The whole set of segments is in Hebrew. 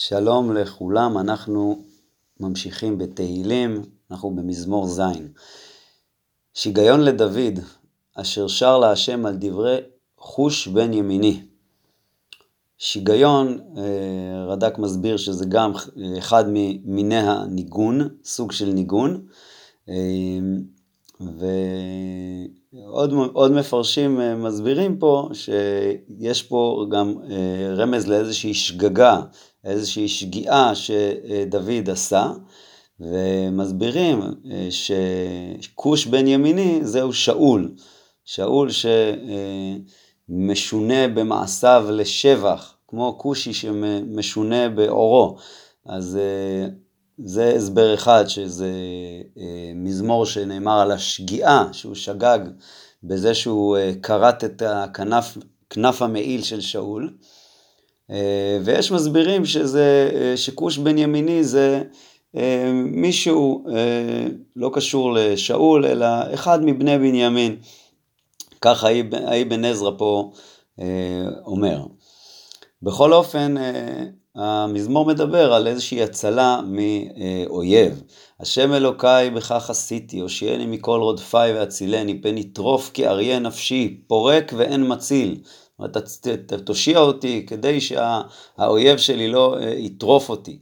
שלום לכולם, אנחנו ממשיכים בתהילים, אנחנו במזמור זין. שיגיון לדוד, אשר שר להשם על דברי חוש בן ימיני. שיגיון, רד"ק מסביר שזה גם אחד ממיני הניגון, סוג של ניגון, ועוד מפרשים מסבירים פה שיש פה גם רמז לאיזושהי שגגה, איזושהי שגיאה שדוד עשה, ומסבירים שכוש בן ימיני זהו שאול, שאול שמשונה במעשיו לשבח, כמו כושי שמשונה באורו. אז זה הסבר אחד, שזה מזמור שנאמר על השגיאה, שהוא שגג בזה שהוא קרט את הכנף המעיל של שאול. ויש מסבירים שכוש בן ימיני זה מישהו לא קשור לשאול, אלא אחד מבני בנימין. ככה אבן עזרא פה אומר. בכל אופן, המזמור מדבר על איזושהי הצלה מאויב. השם אלוקי בכך עשיתי, הושיעני מכל רודפיי והצילני, פן יטרוף כי אריה נפשי, פורק ואין מציל. תושיע אותי כדי שהאויב שלי לא יטרוף אותי.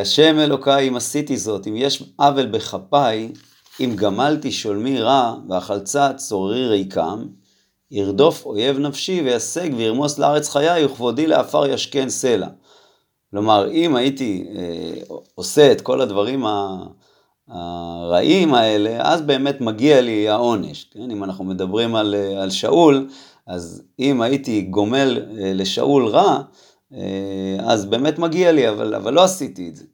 השם אלוקי אם עשיתי זאת, אם יש עוול בכפיי, אם גמלתי שולמי רע והחלצה צוררי ריקם, ירדוף אויב נפשי ויסג וירמוס לארץ חיי וכבודי לאפר ישכן סלע. כלומר, אם הייתי עושה את כל הדברים הרעים האלה, אז באמת מגיע לי העונש. כן? אם אנחנו מדברים על שאול, אז אם הייתי גומל לשאול רע, אז באמת מגיע לי, אבל לא עשיתי את זה.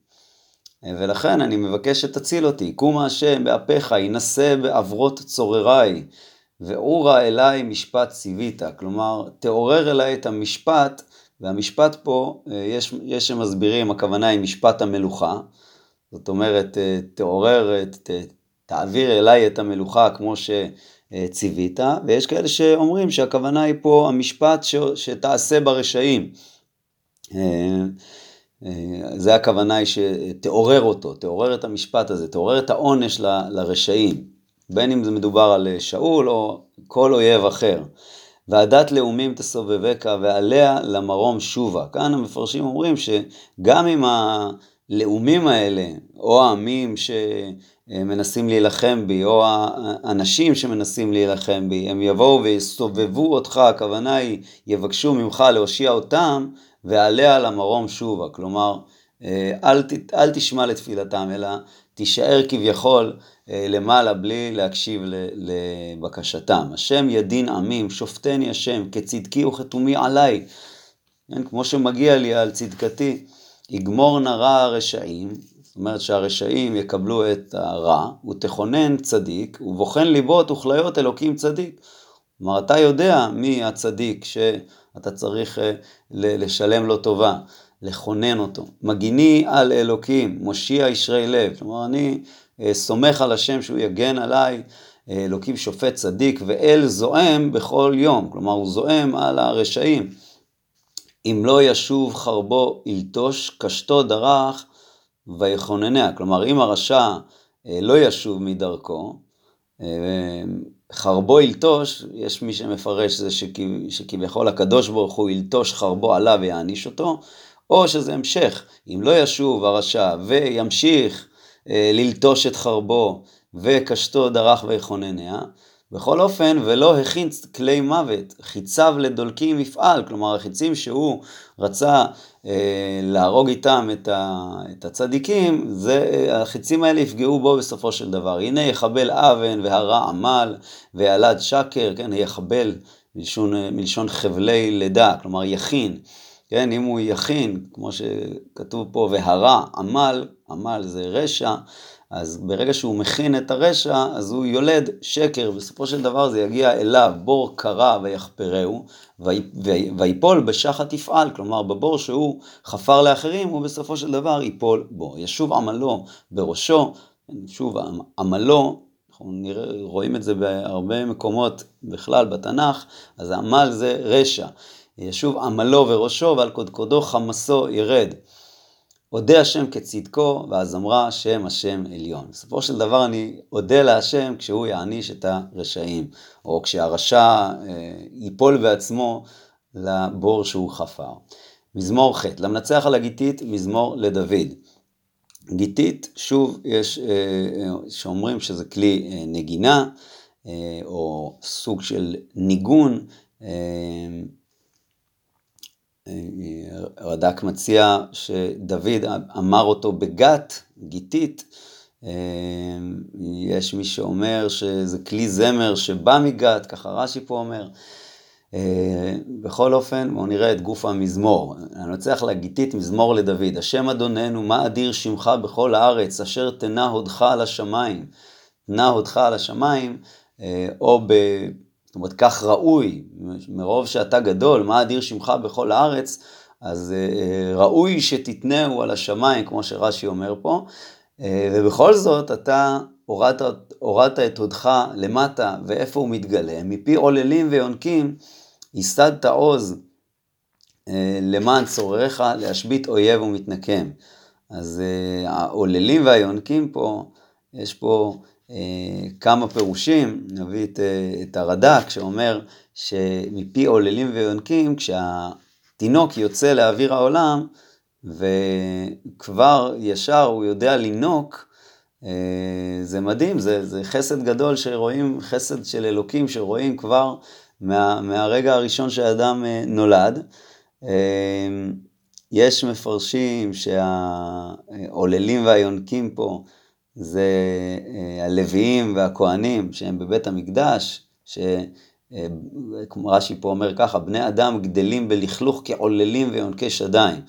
ולכן אני מבקש שתציל אותי. קום השם באפיך, ינסה בעברות צורריי, ואורה אליי משפט ציוויתה. כלומר, תעורר אליי את המשפט, והמשפט פה, יש שמסבירים, הכוונה היא משפט המלוכה. זאת אומרת, תעורר, תעביר אליי את המלוכה כמו שציוויתה, ויש כאלה שאומרים שהכוונה היא פה המשפט שתעשה ברשעים. זה הכוונה היא שתעורר אותו, תעורר את המשפט הזה, תעורר את העונש לרשעים, בין אם זה מדובר על שאול או כל אויב אחר. ועדת לאומים תסובבקה ועליה למרום שובה. כאן המפרשים אומרים שגם אם הלאומים האלה, או העמים שמנסים להילחם בי, או האנשים שמנסים להילחם בי, הם יבואו ויסובבו אותך, הכוונה היא יבקשו ממך להושיע אותם, ועליה למרום שובה. כלומר, אל תשמע לתפילתם, אלא תישאר כביכול למעלה בלי להקשיב לבקשתם. השם ידין עמים, שופטני השם, כצדקי וכתומי עליי. כמו שמגיע לי על צדקתי, יגמור נרע הרשעים, זאת אומרת שהרשעים יקבלו את הרע, ותכונן צדיק, ובוחן ליבות וכליות אלוקים צדיק. כלומר, אתה יודע מי הצדיק שאתה צריך לשלם לו טובה, לכונן אותו. מגיני על אלוקים, מושיע ישרי לב. כלומר, אני סומך על השם שהוא יגן עליי. אלוקים שופט צדיק, ואל זועם בכל יום. כלומר, הוא זועם על הרשעים. אם לא ישוב חרבו ילטוש, קשתו דרך ויכונניה. כלומר, אם הרשע לא ישוב מדרכו, חרבו ילטוש, יש מי שמפרש זה שכביכול הקדוש ברוך הוא ילטוש חרבו עליו ויעניש אותו, או שזה המשך, אם לא ישוב הרשע וימשיך ללטוש את חרבו וקשתו דרך ויכונניה. בכל אופן, ולא הכין כלי מוות, חיציו לדולקים יפעל. כלומר, החיצים שהוא רצה להרוג איתם את הצדיקים, החיצים האלה יפגעו בו בסופו של דבר. הנה יחבל אבן והרע עמל וילד שקר, כן? יחבל מלשון חבלי לידה, כלומר יכין. כן, אם הוא יכין, כמו שכתוב פה, והרע עמל, עמל זה רשע, אז ברגע שהוא מכין את הרשע, אז הוא יולד שקר, בסופו של דבר זה יגיע אליו, בור קרה ויחפרהו, ויפול בשחת יפעל, כלומר בבור שהוא חפר לאחרים, הוא בסופו של דבר ייפול בו, ישוב עמלו בראשו, שוב עמלו, אנחנו רואים את זה בהרבה מקומות בכלל בתנ"ך, אז העמל זה רשע, ישוב עמלו וראשו, ועל קודקודו חמסו ירד. עודה השם כצדקו, ואז אמרה שם השם עליון. בסופו של דבר אני עודה להשם כשהוא יעניש את הרשעים, או כשהרשע ייפול בעצמו לבור שהוא חפר. מזמור ח' למנצח על הגיטית, מזמור לדוד. גיטית, שוב יש שאומרים שזה כלי נגינה, או סוג של ניגון. רד"ק מציע שדוד אמר אותו בגת, גיטית. יש מי שאומר שזה כלי זמר שבא מגת, ככה רש"י פה אומר. בכל אופן, בואו נראה את גוף המזמור. הנצח לגיטית, מזמור לדוד. השם אדוננו, מה אדיר שמך בכל הארץ, אשר תנה הודך על השמיים. תנה הודך על השמיים, או זאת אומרת, כך ראוי, מרוב שאתה גדול, מה אדיר שמך בכל הארץ, אז ראוי שתתנהו על השמיים, כמו שרש"י אומר פה, ובכל זאת אתה הורדת את הודך למטה, ואיפה הוא מתגלה? מפי עוללים ויונקים, יסדת עוז למען צורריך להשבית אויב ומתנקם. אז העוללים והיונקים פה, יש פה כמה פירושים, נביא את הרד"ק שאומר שמפי עוללים ויונקים, כשהתינוק יוצא לאוויר העולם, וכבר ישר הוא יודע לינוק, זה מדהים, זה חסד גדול שרואים, חסד של אלוקים שרואים כבר מהרגע הראשון שהאדם נולד. יש מפרשים שהעוללים והיונקים פה, זה הלוויים והכהנים שהם בבית המקדש, כמו רש"י פה אומר ככה, בני אדם גדלים בלכלוך כעוללים ויונקי שדיים.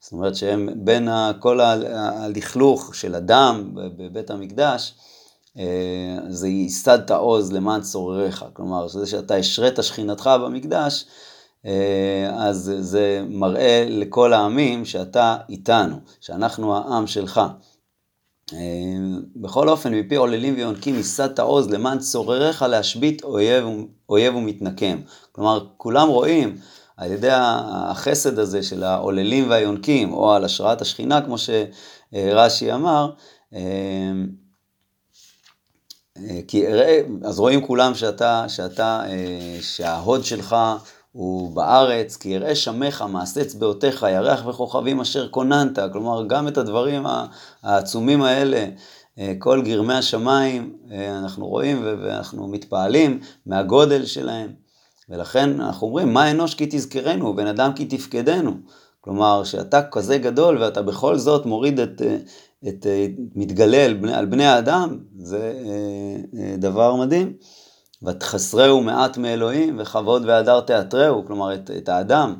זאת אומרת שהם בין כל הלכלוך של אדם בבית המקדש, זה יסדת עוז למען צורריך. כלומר, זה שאתה השרת שכינתך במקדש, אז זה מראה לכל העמים שאתה איתנו, שאנחנו העם שלך. בכל אופן, מפי עוללים ויונקים יסדת עוז למען צורריך להשבית אויב ומתנקם. כלומר, כולם רואים על ידי החסד הזה של העוללים והיונקים, או על השראת השכינה, כמו שרש"י אמר, אז רואים כולם שההוד שלך הוא בארץ, כי יראה שמך, מעשה צבאותיך, ירח וכוכבים אשר כוננת. כלומר, גם את הדברים העצומים האלה, כל גרמי השמיים, אנחנו רואים ואנחנו מתפעלים מהגודל שלהם. ולכן אנחנו אומרים, מה אנוש כי תזכרנו, ובן אדם כי תפקדנו. כלומר, שאתה כזה גדול, ואתה בכל זאת מוריד את מתגלה על בני האדם, זה דבר מדהים. ותחסרהו מעט מאלוהים, וכבוד והדר תיאטרהו, כלומר, את האדם,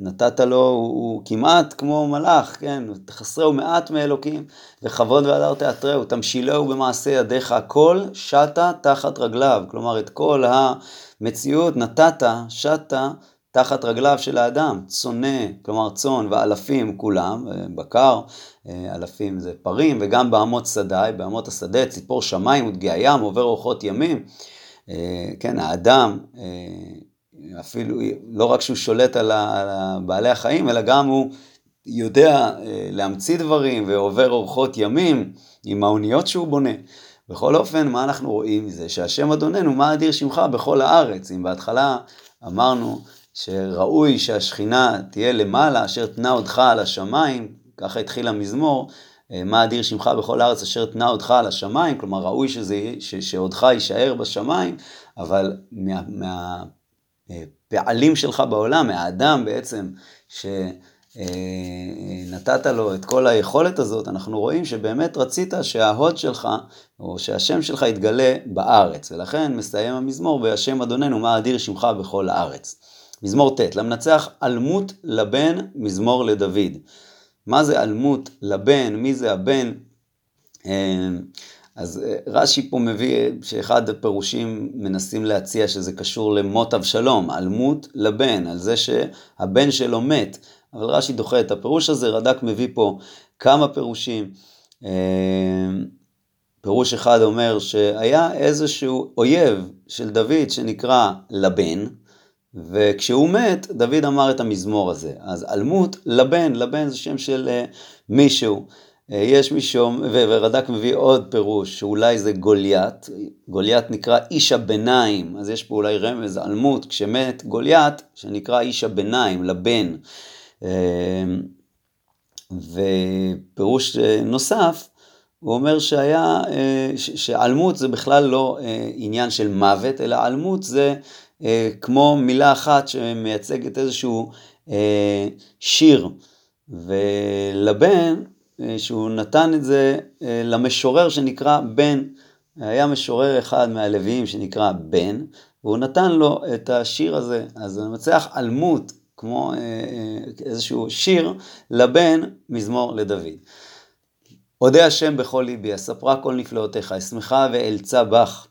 נתת לו, הוא כמעט כמו מלאך, כן? ותחסרהו מעט מאלוקים, וכבוד והדר תיאטרהו, תמשילהו במעשה ידיך, הכל שטה תחת רגליו. כלומר, את כל המציאות נתת, שטה תחת רגליו של האדם. צונה, כלומר צון, ואלפים כולם, בקר, אלפים זה פרים, וגם בהמות שדה, בהמות השדה, ציפור שמיים ודגי הים, עובר רוחות ימים. כן, האדם, אפילו לא רק שהוא שולט על בעלי החיים, אלא גם הוא יודע להמציא דברים, ועובר אורחות ימים עם האוניות שהוא בונה. בכל אופן, מה אנחנו רואים מזה? שהשם אדוננו, מה אדיר שמך בכל הארץ? אם בהתחלה אמרנו שראוי שהשכינה תהיה למעלה, אשר תנה אותך על השמיים, ככה התחיל המזמור, מה אדיר שמך בכל הארץ אשר תנה אותך על השמיים, כלומר ראוי שעודך יישאר בשמיים, אבל פעלים שלך בעולם, האדם בעצם שנתת לו את כל היכולת הזאת, אנחנו רואים שבאמת רצית שההוד שלך או שהשם שלך יתגלה בארץ, ולכן מסיים המזמור בהשם אדוננו מה אדיר שמך בכל הארץ. מזמור ט' למנצח אלמות לבן מזמור לדוד. מה זה אלמות לבן? מי זה הבן? אז רש"י פה מביא שאחד הפירושים מנסים להציע שזה קשור למות אבשלום, אלמות לבן, על זה שהבן שלו מת, אבל רש"י דוחה את הפירוש הזה. רד"ק מביא פה כמה פירושים. פירוש אחד אומר שהיה איזשהו אויב של דוד שנקרא לבן, וכשהוא מת, דוד אמר את המזמור הזה. אז אלמות, לבן, לבן זה שם של מישהו. יש מישהו, ורד"ק מביא עוד פירוש, שאולי זה גוליית. גוליית נקרא איש הביניים, אז יש פה אולי רמז, אלמות, כשמת גוליית, שנקרא איש הביניים, לבן. ופירוש נוסף, הוא אומר שהיה, שאלמות זה בכלל לא עניין של מוות, אלא אלמות זה כמו מילה אחת שמייצגת איזשהו שיר, ולבן, שהוא נתן את זה למשורר שנקרא בן, היה משורר אחד מהלוויים שנקרא בן, והוא נתן לו את השיר הזה, אז אני מצליח אלמות, כמו איזשהו שיר, לבן מזמור לדוד. עודה השם בכל ליבי, אספרה כל נפלאותיך, אשמחה ואלצה בך,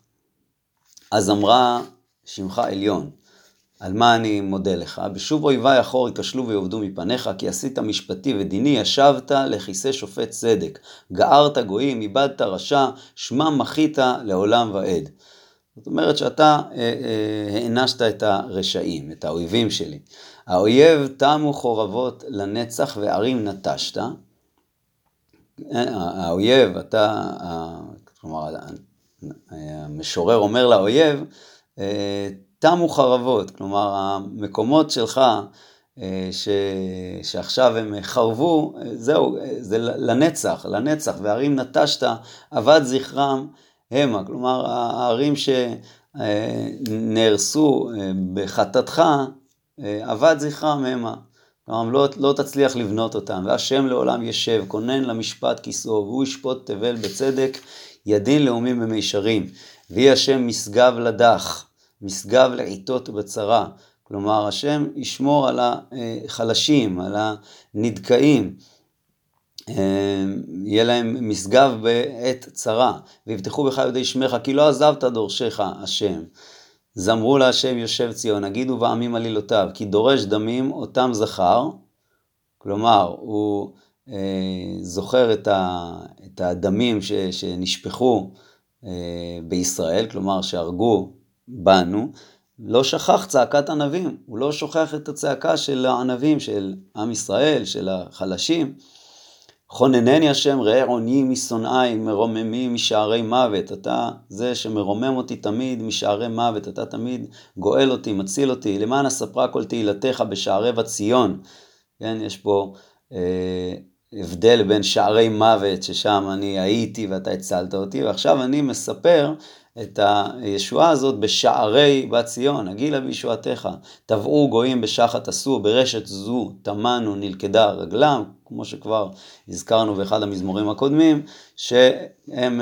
אז אמרה שמך עליון, על מה אני מודה לך? בשוב אויבי אחור יקשלו ויעבדו מפניך, כי עשית משפטי ודיני, ישבת לכיסא שופט צדק, גארת גויים, איבדת רשע, שמם מחית לעולם ועד. זאת אומרת שאתה הענשת את הרשעים, את האויבים שלי. האויב תמו חורבות לנצח וערים נטשת. האויב, אתה, כלומר, המשורר אומר לאויב, תמו חרבות, כלומר המקומות שלך שעכשיו הם חרבו, זהו, זה לנצח, לנצח, והערים נטשת, עבד זכרם המה, כלומר הערים שנהרסו בחטאתך, עבד זכרם המה, כלומר לא תצליח לבנות אותם, והשם לעולם ישב, כונן למשפט כיסאו, והוא ישפוט תבל בצדק, ידין לאומים במישרים, ויהי השם משגב לדח, משגב לעיתות בצרה, כלומר השם ישמור על החלשים, על הנדכאים, יהיה להם משגב בעת צרה, ויבטחו בך ידי שמך, כי לא עזבת דורשך השם, זמרו לה השם יושב ציון, הגידו בעמים עלילותיו, כי דורש דמים אותם זכר, כלומר הוא זוכר את הדמים שנשפכו בישראל, כלומר שהרגו בנו, לא שכח צעקת ענבים, הוא לא שוכח את הצעקה של הענבים, של עם ישראל, של החלשים, חוננני השם ראה עוני משונאי, מרוממי משערי מוות, אתה זה שמרומם אותי תמיד משערי מוות, אתה תמיד גואל אותי, מציל אותי, למען אספרה כל תהילתך בשערי וציון, כן, יש פה הבדל בין שערי מוות, ששם אני הייתי ואתה הצלת אותי, ועכשיו אני מספר את הישועה הזאת בשערי בת ציון, הגילה בישועתך, תבעו גויים בשחת עשו, ברשת זו תמנו נלכדה רגלם, כמו שכבר הזכרנו באחד המזמורים הקודמים, שהם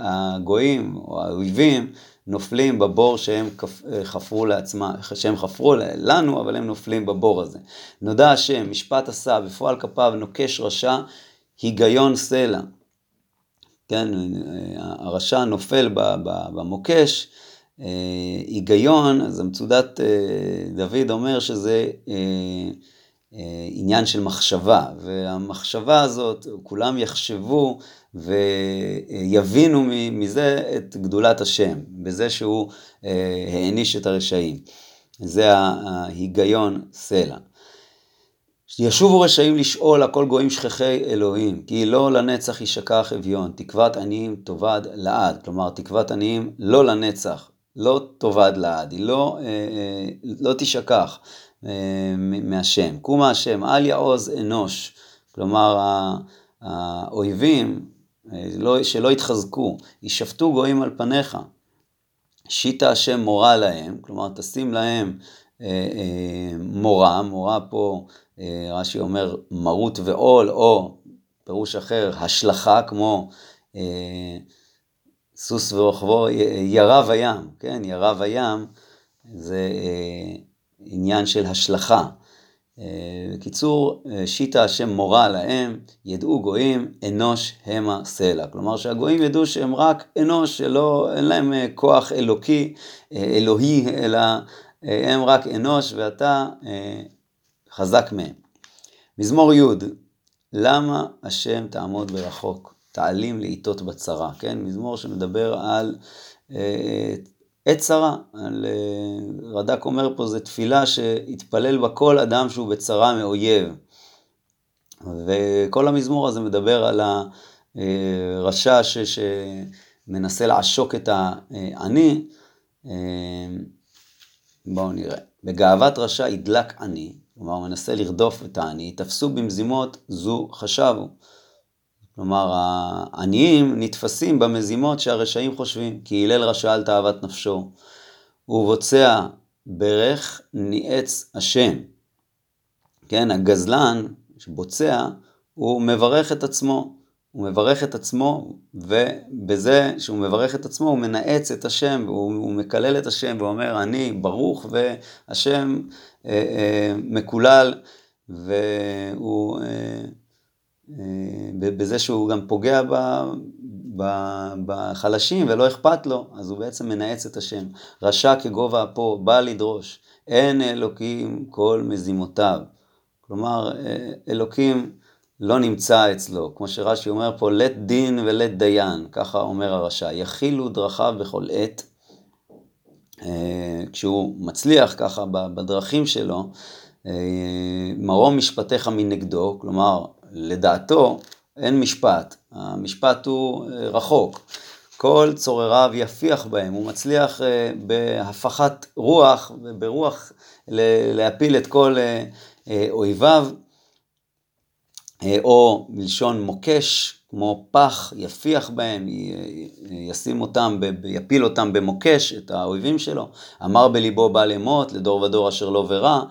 הגויים או האויבים נופלים בבור שהם חפרו לעצמם, שהם חפרו לנו, אבל הם נופלים בבור הזה. נודע השם, משפט עשה, בפועל כפיו נוקש רשע, היגיון סלע. כן, הרשע נופל במוקש, היגיון, אז המצודת דוד אומר שזה עניין של מחשבה, והמחשבה הזאת, כולם יחשבו ויבינו מזה את גדולת השם, בזה שהוא העניש את הרשעים, זה ההיגיון סלע. ישובו רשעים לשאול הכל גויים שכחי אלוהים, כי לא לנצח ישכח אביון, תקוות עניים תאבד לעד, כלומר תקוות עניים לא לנצח, לא תאבד לעד, היא לא תשכח מהשם, קומה השם, אל יעוז אנוש, כלומר האויבים שלא התחזקו, ישפטו גויים על פניך, שיטה השם מורה להם, כלומר תשים להם מורה, מורה פה, רש"י אומר מרות ועול, או פירוש אחר, השלכה, כמו סוס ורוכבו, ירב הים, כן, ירב הים, זה עניין של השלכה. בקיצור, שיטה השם מורה להם, ידעו גויים, אנוש המה סלע. כלומר שהגויים ידעו שהם רק אנוש, אין להם כוח אלוהי, אלא הם רק אנוש, ואתה חזק מהם. מזמור י' למה השם תעמוד ברחוק, תעלים לעיתות בצרה, כן? מזמור שמדבר על עת צרה, רד"ק אומר פה, זה תפילה שהתפלל בה כל אדם שהוא בצרה מאויב. וכל המזמור הזה מדבר על הרשע שמנסה לעשוק את העני. בואו נראה. בגאוות רשע ידלק עני, כלומר הוא מנסה לרדוף את העני, תפסו במזימות זו חשבו. כלומר, העניים נתפסים במזימות שהרשעים חושבים, כי הלל רשע על תאוות נפשו. הוא בוצע ברך ניעץ השם. כן, הגזלן שבוצע, הוא מברך את עצמו. הוא מברך את עצמו, ובזה שהוא מברך את עצמו, הוא מנעץ את השם, הוא מקלל את השם, והוא אומר, אני ברוך, והשם מקולל, והוא... בזה שהוא גם פוגע בחלשים ולא אכפת לו, אז הוא בעצם מנעץ את השם. רשע כגובה אפו בא לדרוש, אין אלוקים כל מזימותיו. כלומר, אלוקים לא נמצא אצלו, כמו שרש"י אומר פה, לית דין ולית דיין, ככה אומר הרשע, יכילו דרכיו בכל עת. כשהוא מצליח ככה בדרכים שלו, מרום משפטיך מנגדו, כלומר לדעתו אין משפט, המשפט הוא רחוק, כל צורריו יפיח בהם, הוא מצליח בהפחת רוח, ברוח להפיל את כל אויביו, או מלשון מוקש, כמו פח, יפיח בהם, ישים אותם, יפיל אותם במוקש, את האויבים שלו, אמר בליבו בעל אמות, לדור ודור אשר לא ורע,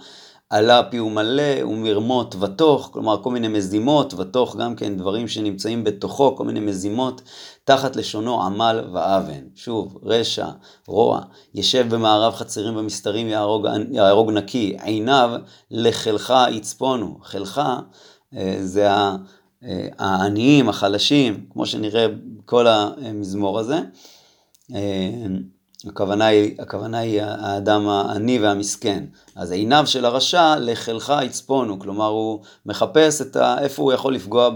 עלה פי ומלא ומרמות ותוך, כלומר כל מיני מזימות, ותוך גם כן דברים שנמצאים בתוכו, כל מיני מזימות, תחת לשונו עמל ואוון. שוב, רשע, רוע, ישב במערב חצרים ומסתרים יהרוג נקי, עיניו לחלך יצפונו, חלך זה העניים, החלשים, כמו שנראה כל המזמור הזה, הכוונה היא האדם העני והמסכן. אז עיניו של הרשע לחלך יצפונו, כלומר הוא מחפש איפה הוא יכול לפגוע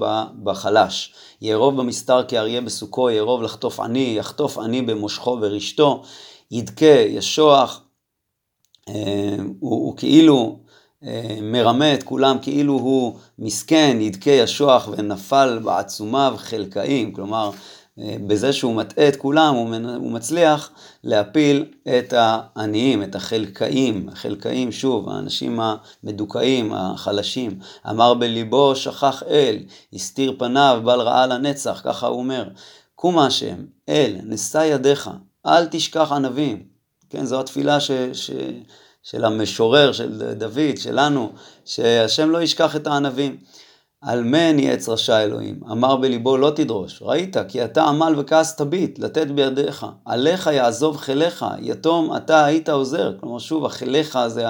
בחלש. ירוב במסתר כאריה בסוכו, ירוב לחטוף עני, יחטוף עני במושכו ורשתו, ידכה, ישוח, הוא כאילו מרמה את כולם, כאילו הוא מסכן, ידכה, ישוח ונפל בעצומיו חלקאים, כלומר, בזה שהוא מטעה את כולם, הוא מצליח להפיל את העניים, את החלקאים, החלקאים שוב, האנשים המדוכאים, החלשים, אמר בליבו שכח אל, הסתיר פניו, בל רעה לנצח, ככה הוא אומר, קום השם, אל, נשא ידיך, אל תשכח ענבים, כן, זו התפילה של המשורר, של דוד, שלנו, שהשם לא ישכח את הענבים, על מה ניעץ רשע אלוהים, אמר בליבו לא תדרוש, ראית כי אתה עמל וכעס תביט, לתת בידיך, עליך יעזוב חילך, יתום אתה היית עוזר, כלומר שוב, החילך זה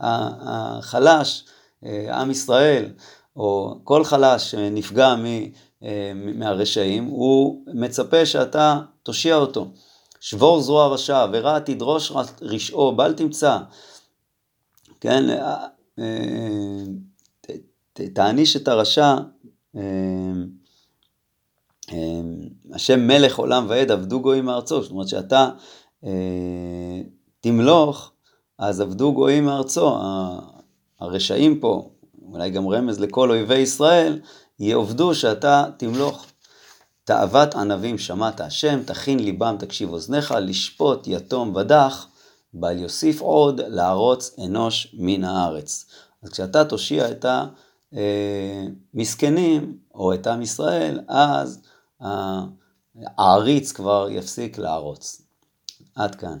החלש, עם ישראל, או כל חלש שנפגע מהרשעים, הוא מצפה שאתה תושיע אותו, שבור זרוע רשע, ורע תדרוש רשעו, בל תמצא, כן, תעניש את הרשע, השם מלך עולם ועד עבדו גויים מארצו, זאת אומרת שאתה תמלוך, אז עבדו גויים מארצו, הרשעים פה, אולי גם רמז לכל אויבי ישראל, יעבדו שאתה תמלוך. תאוות ענבים שמעת השם, תכין ליבם תקשיב אוזניך, לשפוט יתום ודח, בל יוסיף עוד לערוץ אנוש מן הארץ. אז כשאתה תושיע את ה... מסכנים או את עם ישראל, אז העריץ כבר יפסיק לערוץ. עד כאן.